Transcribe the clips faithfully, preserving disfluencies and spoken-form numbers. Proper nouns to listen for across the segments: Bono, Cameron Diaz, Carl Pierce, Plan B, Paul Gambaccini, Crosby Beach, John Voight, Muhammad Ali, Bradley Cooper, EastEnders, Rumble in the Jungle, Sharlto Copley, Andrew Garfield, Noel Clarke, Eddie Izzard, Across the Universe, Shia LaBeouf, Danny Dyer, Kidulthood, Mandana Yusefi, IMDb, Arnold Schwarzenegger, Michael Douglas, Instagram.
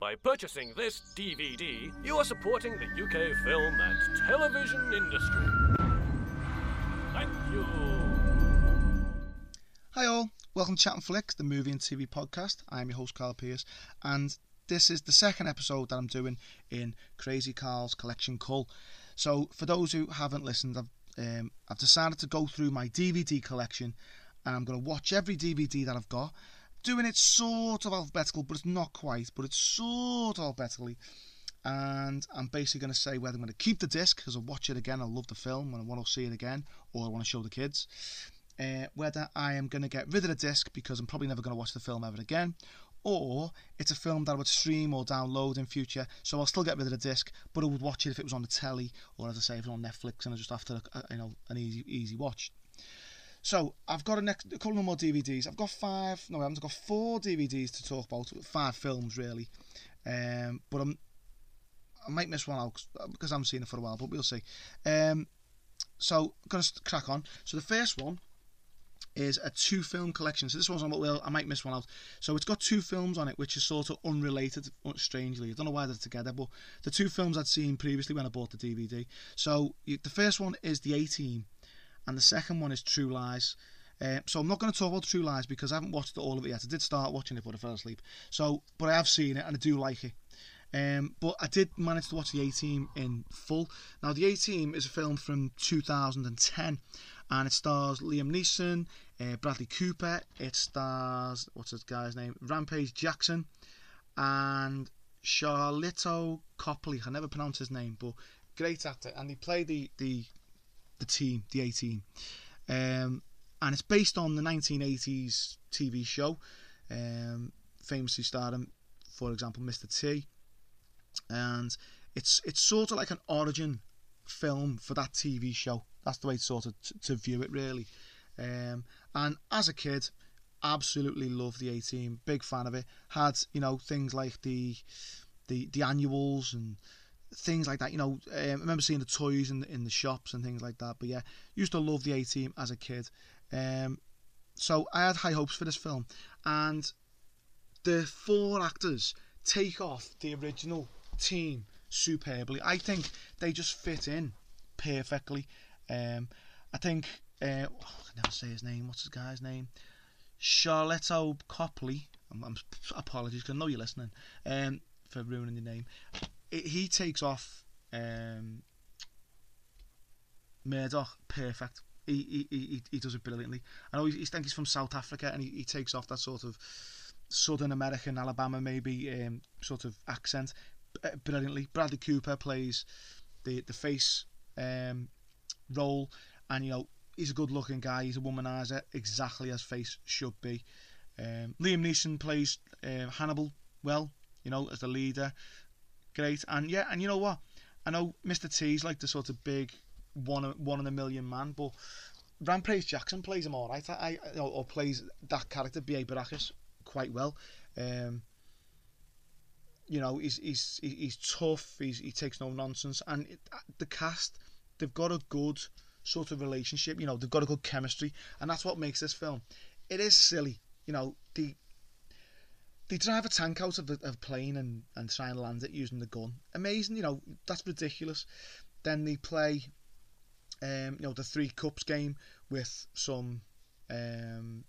By purchasing this D V D, you are supporting the U K film and television industry. Thank you. Hi all, welcome to Chat and Flick, the movie and T V podcast. I'm your host Carl Pierce, and this is the second episode that I'm doing in Crazy Carl's Collection Cull. So for those who haven't listened, I've um, I've decided to go through my D V D collection, and I'm going to watch every D V D that I've got. Doing it sort of alphabetical, but it's not quite, but it's sort of alphabetically, and I'm basically going to say whether I'm going to keep the disc because I'll watch it again, I love the film and I want to see it again, or I want to show the kids, uh, whether I am going to get rid of the disc because I'm probably never going to watch the film ever again, or it's a film that I would stream or download in future, so I'll still get rid of the disc, but I would watch it if it was on the telly, or as I say, if it was on Netflix and I just have to, you know, an easy easy watch. So, I've got a, next, a couple more D V Ds. I've got five, no I haven't, I've got four D V Ds to talk about, five films really. Um, but I'm, I might miss one out because I haven't seen it for a while, but we'll see. Um, so, I'm going to crack on. So, the first one is a two film collection. So, this one's on, but well, I might miss one out. So, it's got two films on it, which is sort of unrelated, strangely. I don't know why they're together, but the two films I'd seen previously when I bought the D V D. So, the first one is The A-Team. And the second one is True Lies. Uh, so I'm not going to talk about True Lies because I haven't watched all of it yet. I did start watching it, but I fell asleep. So, but I have seen it and I do like it. Um, but I did manage to watch The A-Team in full. Now, The A-Team is a film from two thousand ten, and it stars Liam Neeson, uh, Bradley Cooper. It stars, what's this guy's name? Rampage Jackson and Sharlto Copley. I never pronounce his name, but great actor. And he played the the. the team, the A-Team, um, and it's based on the nineteen eighties T V show, um, famously starring, for example, Mister T, and it's it's sort of like an origin film for that T V show. That's the way to sort of t- to view it really, um, and as a kid, absolutely loved the A-Team, big fan of it. Had, you know, things like the the the annuals and things like that, you know. um, I remember seeing the toys in the, in the shops and things like that, but yeah, used to love the A-Team as a kid. Um, so I had high hopes for this film, and the four actors take off the original team superbly. I think they just fit in perfectly. Um, I think, uh, oh, I can never say his name, what's this guy's name? Sharlto Copley, I'm, I'm, apologies because I know you're listening, um, for ruining your name. It, he takes off um, Murdoch perfect. He, he he he does it brilliantly. I know he's, he's I think he's from South Africa, and he, he takes off that sort of Southern American Alabama maybe um, sort of accent brilliantly. Bradley Cooper plays the the face um, role, and you know he's a good looking guy. He's a womanizer, exactly as face should be. Um, Liam Neeson plays uh, Hannibal well, you know, as the leader. Great. And yeah, and you know what, I know Mister T's like the sort of big one one in a million man, but Rampage Jackson plays him all right, I, I, or, or plays that character B A. Baracus quite well. Um, you know, he's he's he's tough, he's, he takes no nonsense, and it, the cast, they've got a good sort of relationship, you know, they've got a good chemistry, and that's what makes this film. It is silly, you know, the They drive a tank out of a plane and, and try and land it using the gun. Amazing, you know, that's ridiculous. Then they play, um, you know, the Three Cups game with some um,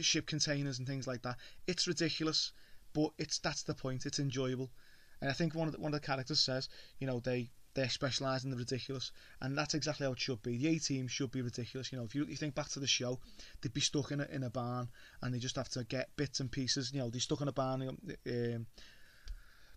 ship containers and things like that. It's ridiculous, but it's that's the point. It's enjoyable. And I think one of the, one of the characters says, you know, they, they specialise in the ridiculous, and that's exactly how it should be. The A-Team should be ridiculous. You know, if you, you think back to the show, they'd be stuck in a, in a barn, and they just have to get bits and pieces. You know, they're stuck in a barn, um,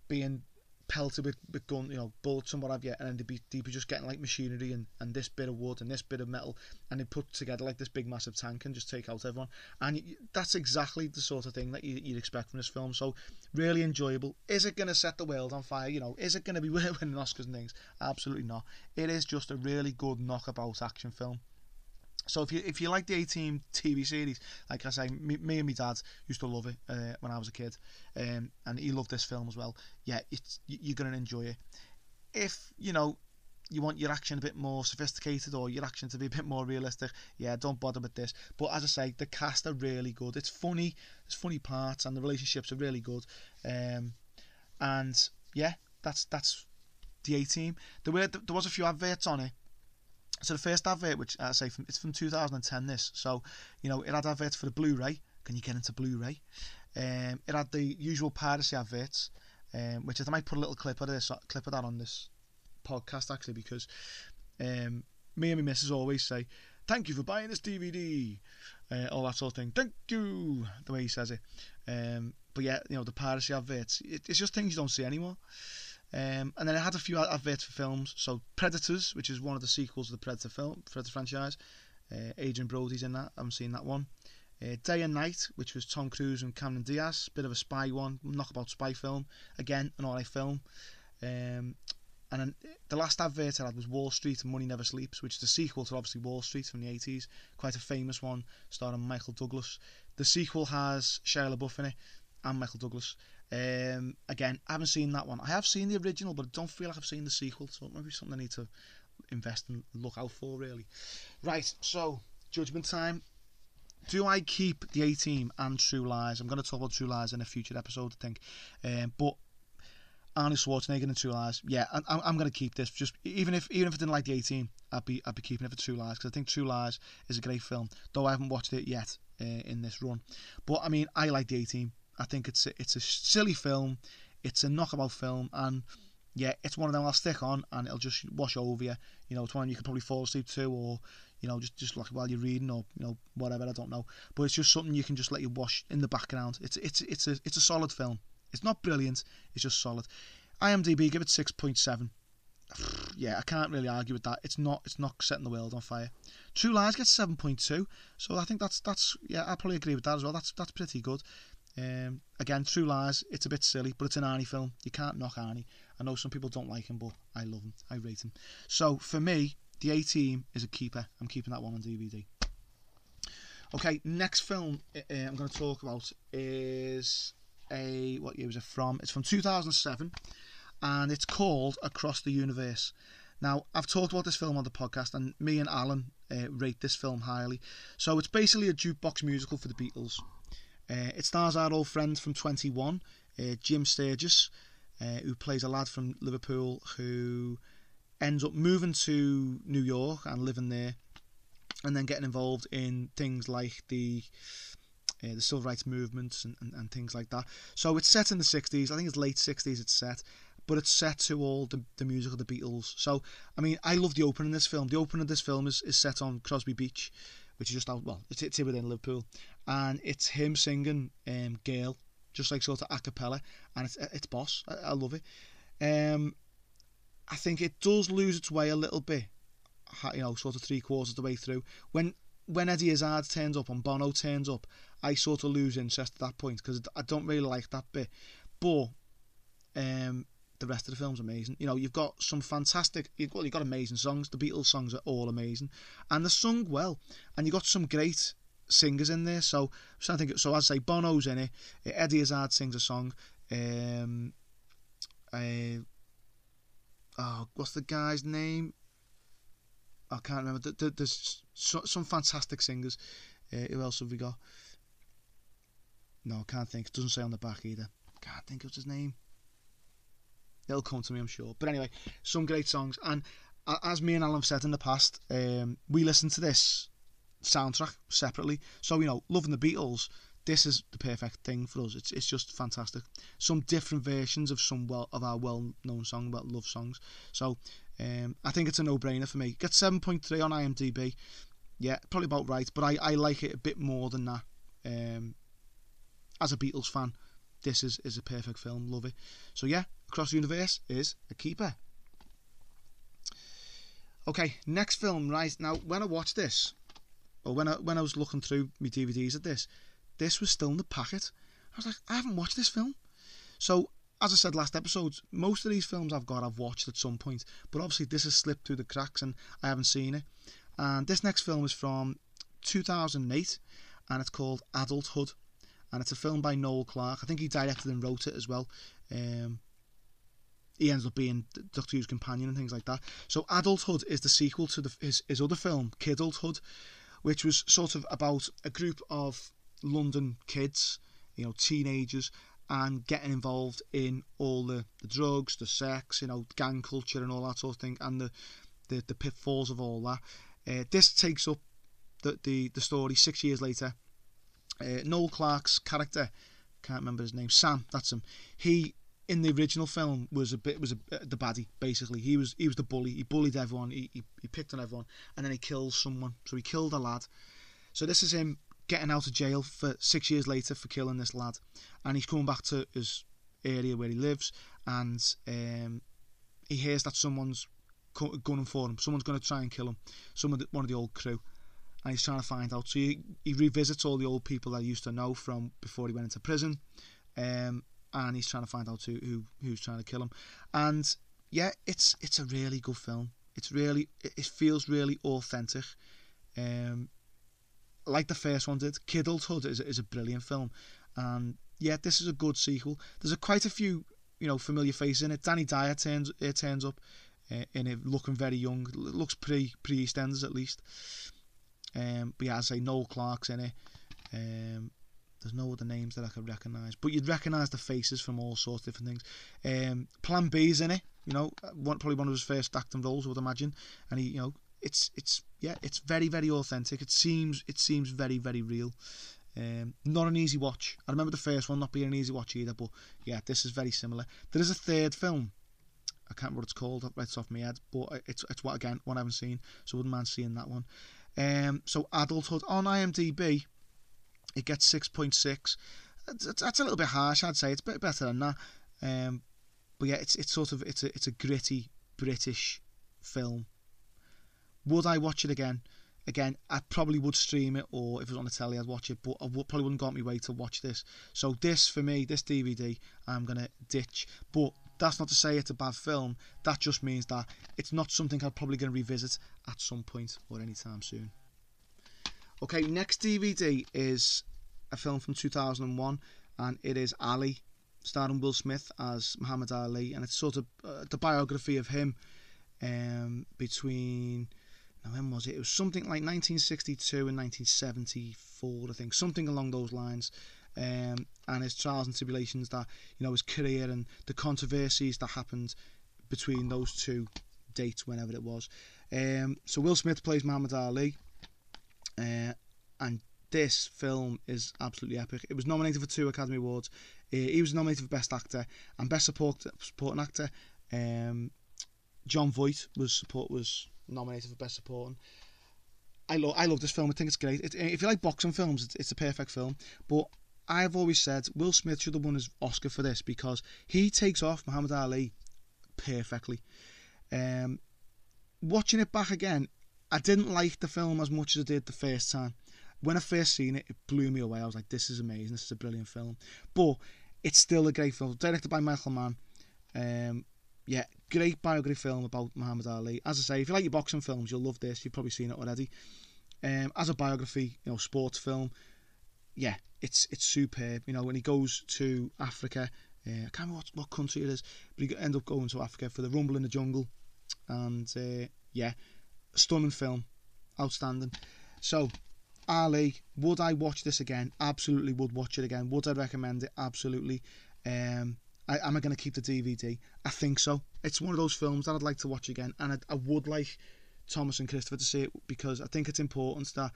being pelted with, with gun, you know, bullets and what have you, and then they'd be, they'd be just getting like machinery and, and this bit of wood and this bit of metal, and they put together like this big massive tank and just take out everyone. And that's exactly the sort of thing that you, you'd expect from this film. So really enjoyable. Is it going to set the world on fire? You know, is it going to be winning Oscars and things? Absolutely not. It is just a really good knockabout action film. So if you if you like the A-Team T V series, like I say, me, me and my dad used to love it uh, when I was a kid, um, and he loved this film as well. Yeah, it's, you're going to enjoy it. If, you know, you want your action a bit more sophisticated, or your action to be a bit more realistic, yeah, don't bother with this. But as I say, the cast are really good. It's funny, there's funny parts, and the relationships are really good. Um, And yeah, that's that's the A Team. There were there was a few adverts on it. So the first advert, which I say from, it's from two thousand ten. This, so you know, it had adverts for the Blu-ray. Can you get into Blu-ray? Um, it had the usual piracy adverts, um, which I might put a little clip of this clip of that on this podcast actually, because um, me and my missus always say, "Thank you for buying this D V D," uh, all that sort of thing. Thank you, the way he says it. Um, but yeah, you know, the piracy adverts. It, it's just things you don't see anymore. Um, and then it had a few adverts for films. So Predators, which is one of the sequels of the Predator film, Predator franchise. Uh, Adrian Brody's in that. I haven't seen that one. Uh, Day and Night, which was Tom Cruise and Cameron Diaz. Bit of a spy one, knockabout spy film. Again, an alright film. Um, and then the last advert I had was Wall Street and Money Never Sleeps, which is the sequel to obviously Wall Street from the eighties. Quite a famous one, starring Michael Douglas. The sequel has Shia LaBeouf in it and Michael Douglas. Um, again, I haven't seen that one. I have seen the original, but I don't feel like I've seen the sequel, so it might be something I need to invest and look out for, really. Right, so, judgment time. Do I keep the A-Team and True Lies? I'm going to talk about True Lies in a future episode, I think. Um, but Arnold Schwarzenegger and True Lies, yeah, I, I'm, I'm going to keep this. Just even if even if I didn't like the A-Team, I'd be I'd be keeping it for True Lies, because I think True Lies is a great film, though I haven't watched it yet uh, in this run. But I mean, I like the A-Team. I think it's a, it's a silly film, it's a knockabout film, and yeah, it's one of them I'll stick on and it'll just wash over you. You know, it's one you can probably fall asleep to, or you know, just just like while you're reading, or you know, whatever, I don't know. But it's just something you can just let you wash in the background. It's it's it's a it's a solid film. It's not brilliant, it's just solid. IMDb, give it six point seven. Yeah, I can't really argue with that. It's not it's not setting the world on fire. True Lies gets seven point two, so I think that's that's yeah, I probably agree with that as well. That's that's pretty good. Um, again, True Lies, it's a bit silly, but it's an Arnie film. You can't knock Arnie. I know some people don't like him, but I love him. I rate him. So for me, the A-Team is a keeper. I'm keeping that one on D V D. Okay, next film uh, I'm going to talk about is a what year was it from? It's from two thousand seven, and it's called Across the Universe. Now, I've talked about this film on the podcast, and me and Alan uh, rate this film highly. So it's basically a jukebox musical for the Beatles. Uh, it stars our old friend from twenty-one, uh, Jim Sturgess, uh, who plays a lad from Liverpool who ends up moving to New York and living there, and then getting involved in things like the uh, the civil rights movements and, and, and things like that. So it's set in the sixties. I think it's late sixties it's set, but it's set to all the, the music of the Beatles. So, I mean, I love the opening of this film. The opening of this film is, is set on Crosby Beach, which is just out, well, it's, it's here within Liverpool, and it's him singing um, Girl, just like sort of a cappella, and it's, it's boss. I, I love it. Um, I think it does lose its way a little bit, you know, sort of three quarters of the way through. When when Eddie Izzard turns up and Bono turns up, I sort of lose interest at that point, because I don't really like that bit. But um, the rest of the film's amazing. You know, you've got some fantastic, you've got, you've got amazing songs. The Beatles songs are all amazing, and they're sung well, and you've got some great singers in there. So, so I think, so I'd say Bono's in it, Eddie Izzard sings a song, um, uh, oh, what's the guy's name? I can't remember. There's some fantastic singers. Uh, who else have we got? No, I can't think. It doesn't say on the back either. Can't think of his name. It'll come to me, I'm sure. But anyway, some great songs. And as me and Alan have said in the past, um, we listen to this soundtrack separately. So, you know, loving the Beatles, this is the perfect thing for us. It's it's just fantastic. Some different versions of some well of our well-known song, well love songs. So, um, I think it's a no-brainer for me. Get seven point three on IMDb. Yeah, probably about right. But I, I like it a bit more than that. Um, as a Beatles fan, this is, is a perfect film. Love it. So, yeah. Across the Universe is a keeper. Okay, next film, right? Now, when I watched this, or when I when I was looking through my D V Ds at this, this was still in the packet. I was like, I haven't watched this film. So, as I said last episode, most of these films I've got, I've watched at some point, but obviously this has slipped through the cracks and I haven't seen it. And this next film is from two thousand eight, and it's called Adulthood, and it's a film by Noel Clarke. I think he directed and wrote it as well. Um... He ends up being Doctor Who's companion and things like that. So Adulthood is the sequel to the, his, his other film, Kidulthood, which was sort of about a group of London kids, you know, teenagers, and getting involved in all the, the drugs, the sex, you know, gang culture and all that sort of thing, and the the, the pitfalls of all that. Uh, this takes up the, the, the story six years later. Uh, Noel Clarke's character, can't remember his name, Sam, that's him. He, in the original film, was a bit was a, the baddie, basically. He was he was the bully. He bullied everyone. He, he he picked on everyone, and then he killed someone. So he killed a lad. So this is him getting out of jail for six years later for killing this lad, and he's coming back to his area where he lives, and um, he hears that someone's gunning for him. Someone's going to try and kill him. Someone, one of the old crew, and he's trying to find out. So he, he revisits all the old people that he used to know from before he went into prison. Um. And he's trying to find out who, who who's trying to kill him, and yeah, it's it's a really good film. It's really it, it feels really authentic, um, like the first one did. Kidulthood is is a brilliant film, and yeah, this is a good sequel. There's a, quite a few you know familiar faces in it. Danny Dyer turns it turns up uh, in it, looking very young. It looks pre pre EastEnders at least. Um, but yeah, I'd say Noel Clarke's in it. Um. There's no other names that I could recognise, but you'd recognise the faces from all sorts of different things. Um, Plan B is in it, you know, one, probably one of his first acting roles, I would imagine. And he, you know, it's it's yeah, it's very very authentic. It seems it seems very very real. Um, not an easy watch. I remember the first one not being an easy watch either, but yeah, this is very similar. There is a third film. I can't remember what it's called right off my head, but it's it's what again one I haven't seen, so I wouldn't mind seeing that one. Um, so Adulthood on IMDb. It gets six point six. That's a little bit harsh, I'd say. It's a bit better than that. Um, but yeah, it's it's sort of it's a it's a gritty British film. Would I watch it again? Again, I probably would stream it, or if it was on the telly, I'd watch it. But I would, probably wouldn't go out my way to watch this. So this for me, this D V D, I'm gonna ditch. But that's not to say it's a bad film. That just means that it's not something I'm probably gonna revisit at some point or anytime soon. Okay, next D V D is a film from two thousand one, and it is Ali, starring Will Smith as Muhammad Ali, and it's sort of uh, the biography of him um, between, now when was it? It was something like nineteen sixty-two and nineteen seventy-four, I think, something along those lines, um, and his trials and tribulations that, you know, his career and the controversies that happened between those two dates, whenever it was. Um, so Will Smith plays Muhammad Ali. Uh, and this film is absolutely epic. It was nominated for two Academy Awards. Uh, he was nominated for Best Actor and Best Support Supporting Actor. Um, John Voight was support was nominated for Best Supporting. I love I love this film. I think it's great. It, if you like boxing films, it's, it's a perfect film. But I've always said Will Smith should have won his Oscar for this because he takes off Muhammad Ali perfectly. Um, watching it back again, I didn't like the film as much as I did the first time. When I first seen it, it blew me away. I was like, this is amazing. This is a brilliant film. But it's still a great film. Directed by Michael Mann. Um, yeah, great biography film about Muhammad Ali. As I say, if you like your boxing films, you'll love this. You've probably seen it already. Um, as a biography, you know, sports film, yeah, it's it's superb. You know, when he goes to Africa, uh, I can't remember what, what country it is, but he ends up going to Africa for the Rumble in the Jungle. And, uh, yeah, stunning film, outstanding. So, Ali, would I watch this again? Absolutely would watch it again. Would I recommend it? Absolutely. Um, I, am I going to keep the D V D? I think so. It's one of those films that I'd like to watch again, and I, I would like Thomas and Christopher to see it because I think it's important that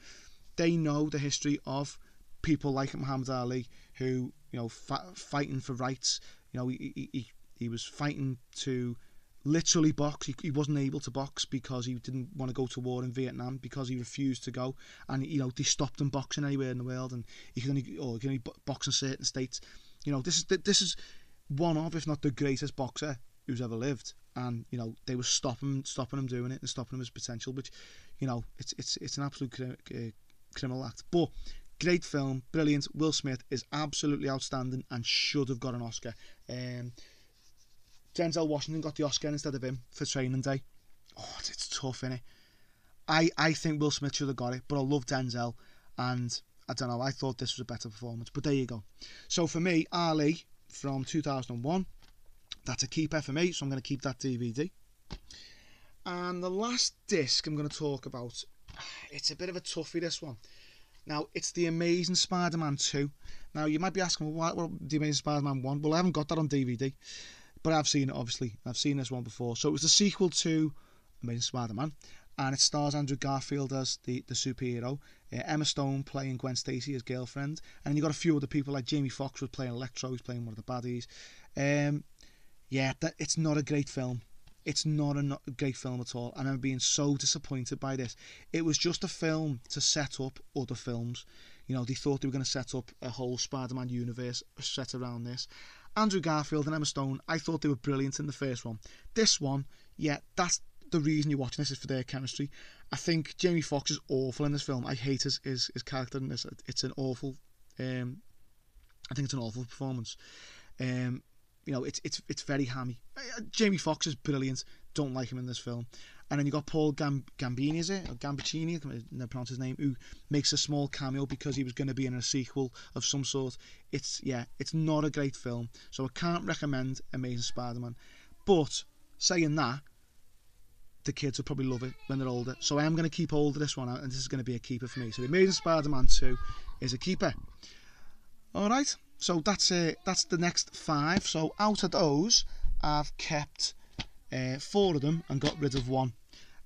they know the history of people like Muhammad Ali, who you know fa- fighting for rights. You know, he he he, he was fighting to literally box. He, he wasn't able to box because he didn't want to go to war in Vietnam because he refused to go, and you know they stopped him boxing anywhere in the world, and he can only, or he can only box in certain states. You know, this is this is one of, if not the greatest boxer who's ever lived, and you know they were stopping stopping him doing it and stopping him his potential, which you know it's it's it's an absolute crim, uh, criminal act. But great film, brilliant. Will Smith is absolutely outstanding and should have got an Oscar. Um, Denzel Washington got the Oscar instead of him for Training Day. Oh, it's tough, innit? I, I think Will Smith should have got it, but I love Denzel, and I don't know, I thought this was a better performance, but there you go. So for me, Ali from two thousand one, that's a keeper for me, so I'm going to keep that D V D. And the last disc I'm going to talk about, it's a bit of a toughie, this one. Now, it's The Amazing Spider-Man two. Now, you might be asking, well, why, well, The Amazing Spider-Man one? Well, I haven't got that on D V D, but I've seen it, obviously. I've seen this one before. So it was the sequel to Amazing Spider-Man, and it stars Andrew Garfield as the, the superhero, uh, Emma Stone playing Gwen Stacy, his girlfriend, and you got a few other people, like Jamie Foxx was playing Electro, he's playing one of the baddies. Um, yeah, that, it's not a great film. It's not a, not a great film at all. I remember being so disappointed by this. It was just a film to set up other films. You know, they thought they were going to set up a whole Spider-Man universe set around this. Andrew Garfield and Emma Stone, I thought they were brilliant in the first one. This one, yeah, that's the reason you're watching this, is for their chemistry. I think Jamie Foxx is awful in this film. I hate his, his, his character in this. It's an awful... Um, I think it's an awful performance. Um... You know, it's it's it's very hammy. Jamie Foxx is brilliant. Don't like him in this film. And then you got Paul Gam Gambini, is it? Or Gambaccini, I can't pronounce his name, who makes a small cameo because he was going to be in a sequel of some sort. It's, yeah, it's not a great film. So I can't recommend Amazing Spider-Man. But, saying that, the kids will probably love it when they're older. So I am going to keep hold of this one out, and this is going to be a keeper for me. So The Amazing Spider-Man two is a keeper. All right. So that's uh, that's the next five. So out of those, I've kept uh, four of them and got rid of one.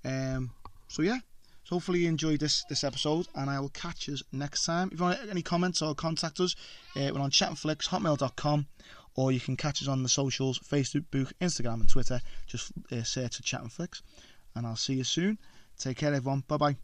Um, so yeah, so hopefully you enjoyed this this episode, and I will catch you next time. If you want any comments or contact us, uh, we're on chat and flicks hotmail dot com, or you can catch us on the socials, Facebook, Instagram and Twitter. Just uh, search for Chat and Flicks, and I'll see you soon. Take care, everyone. Bye-bye.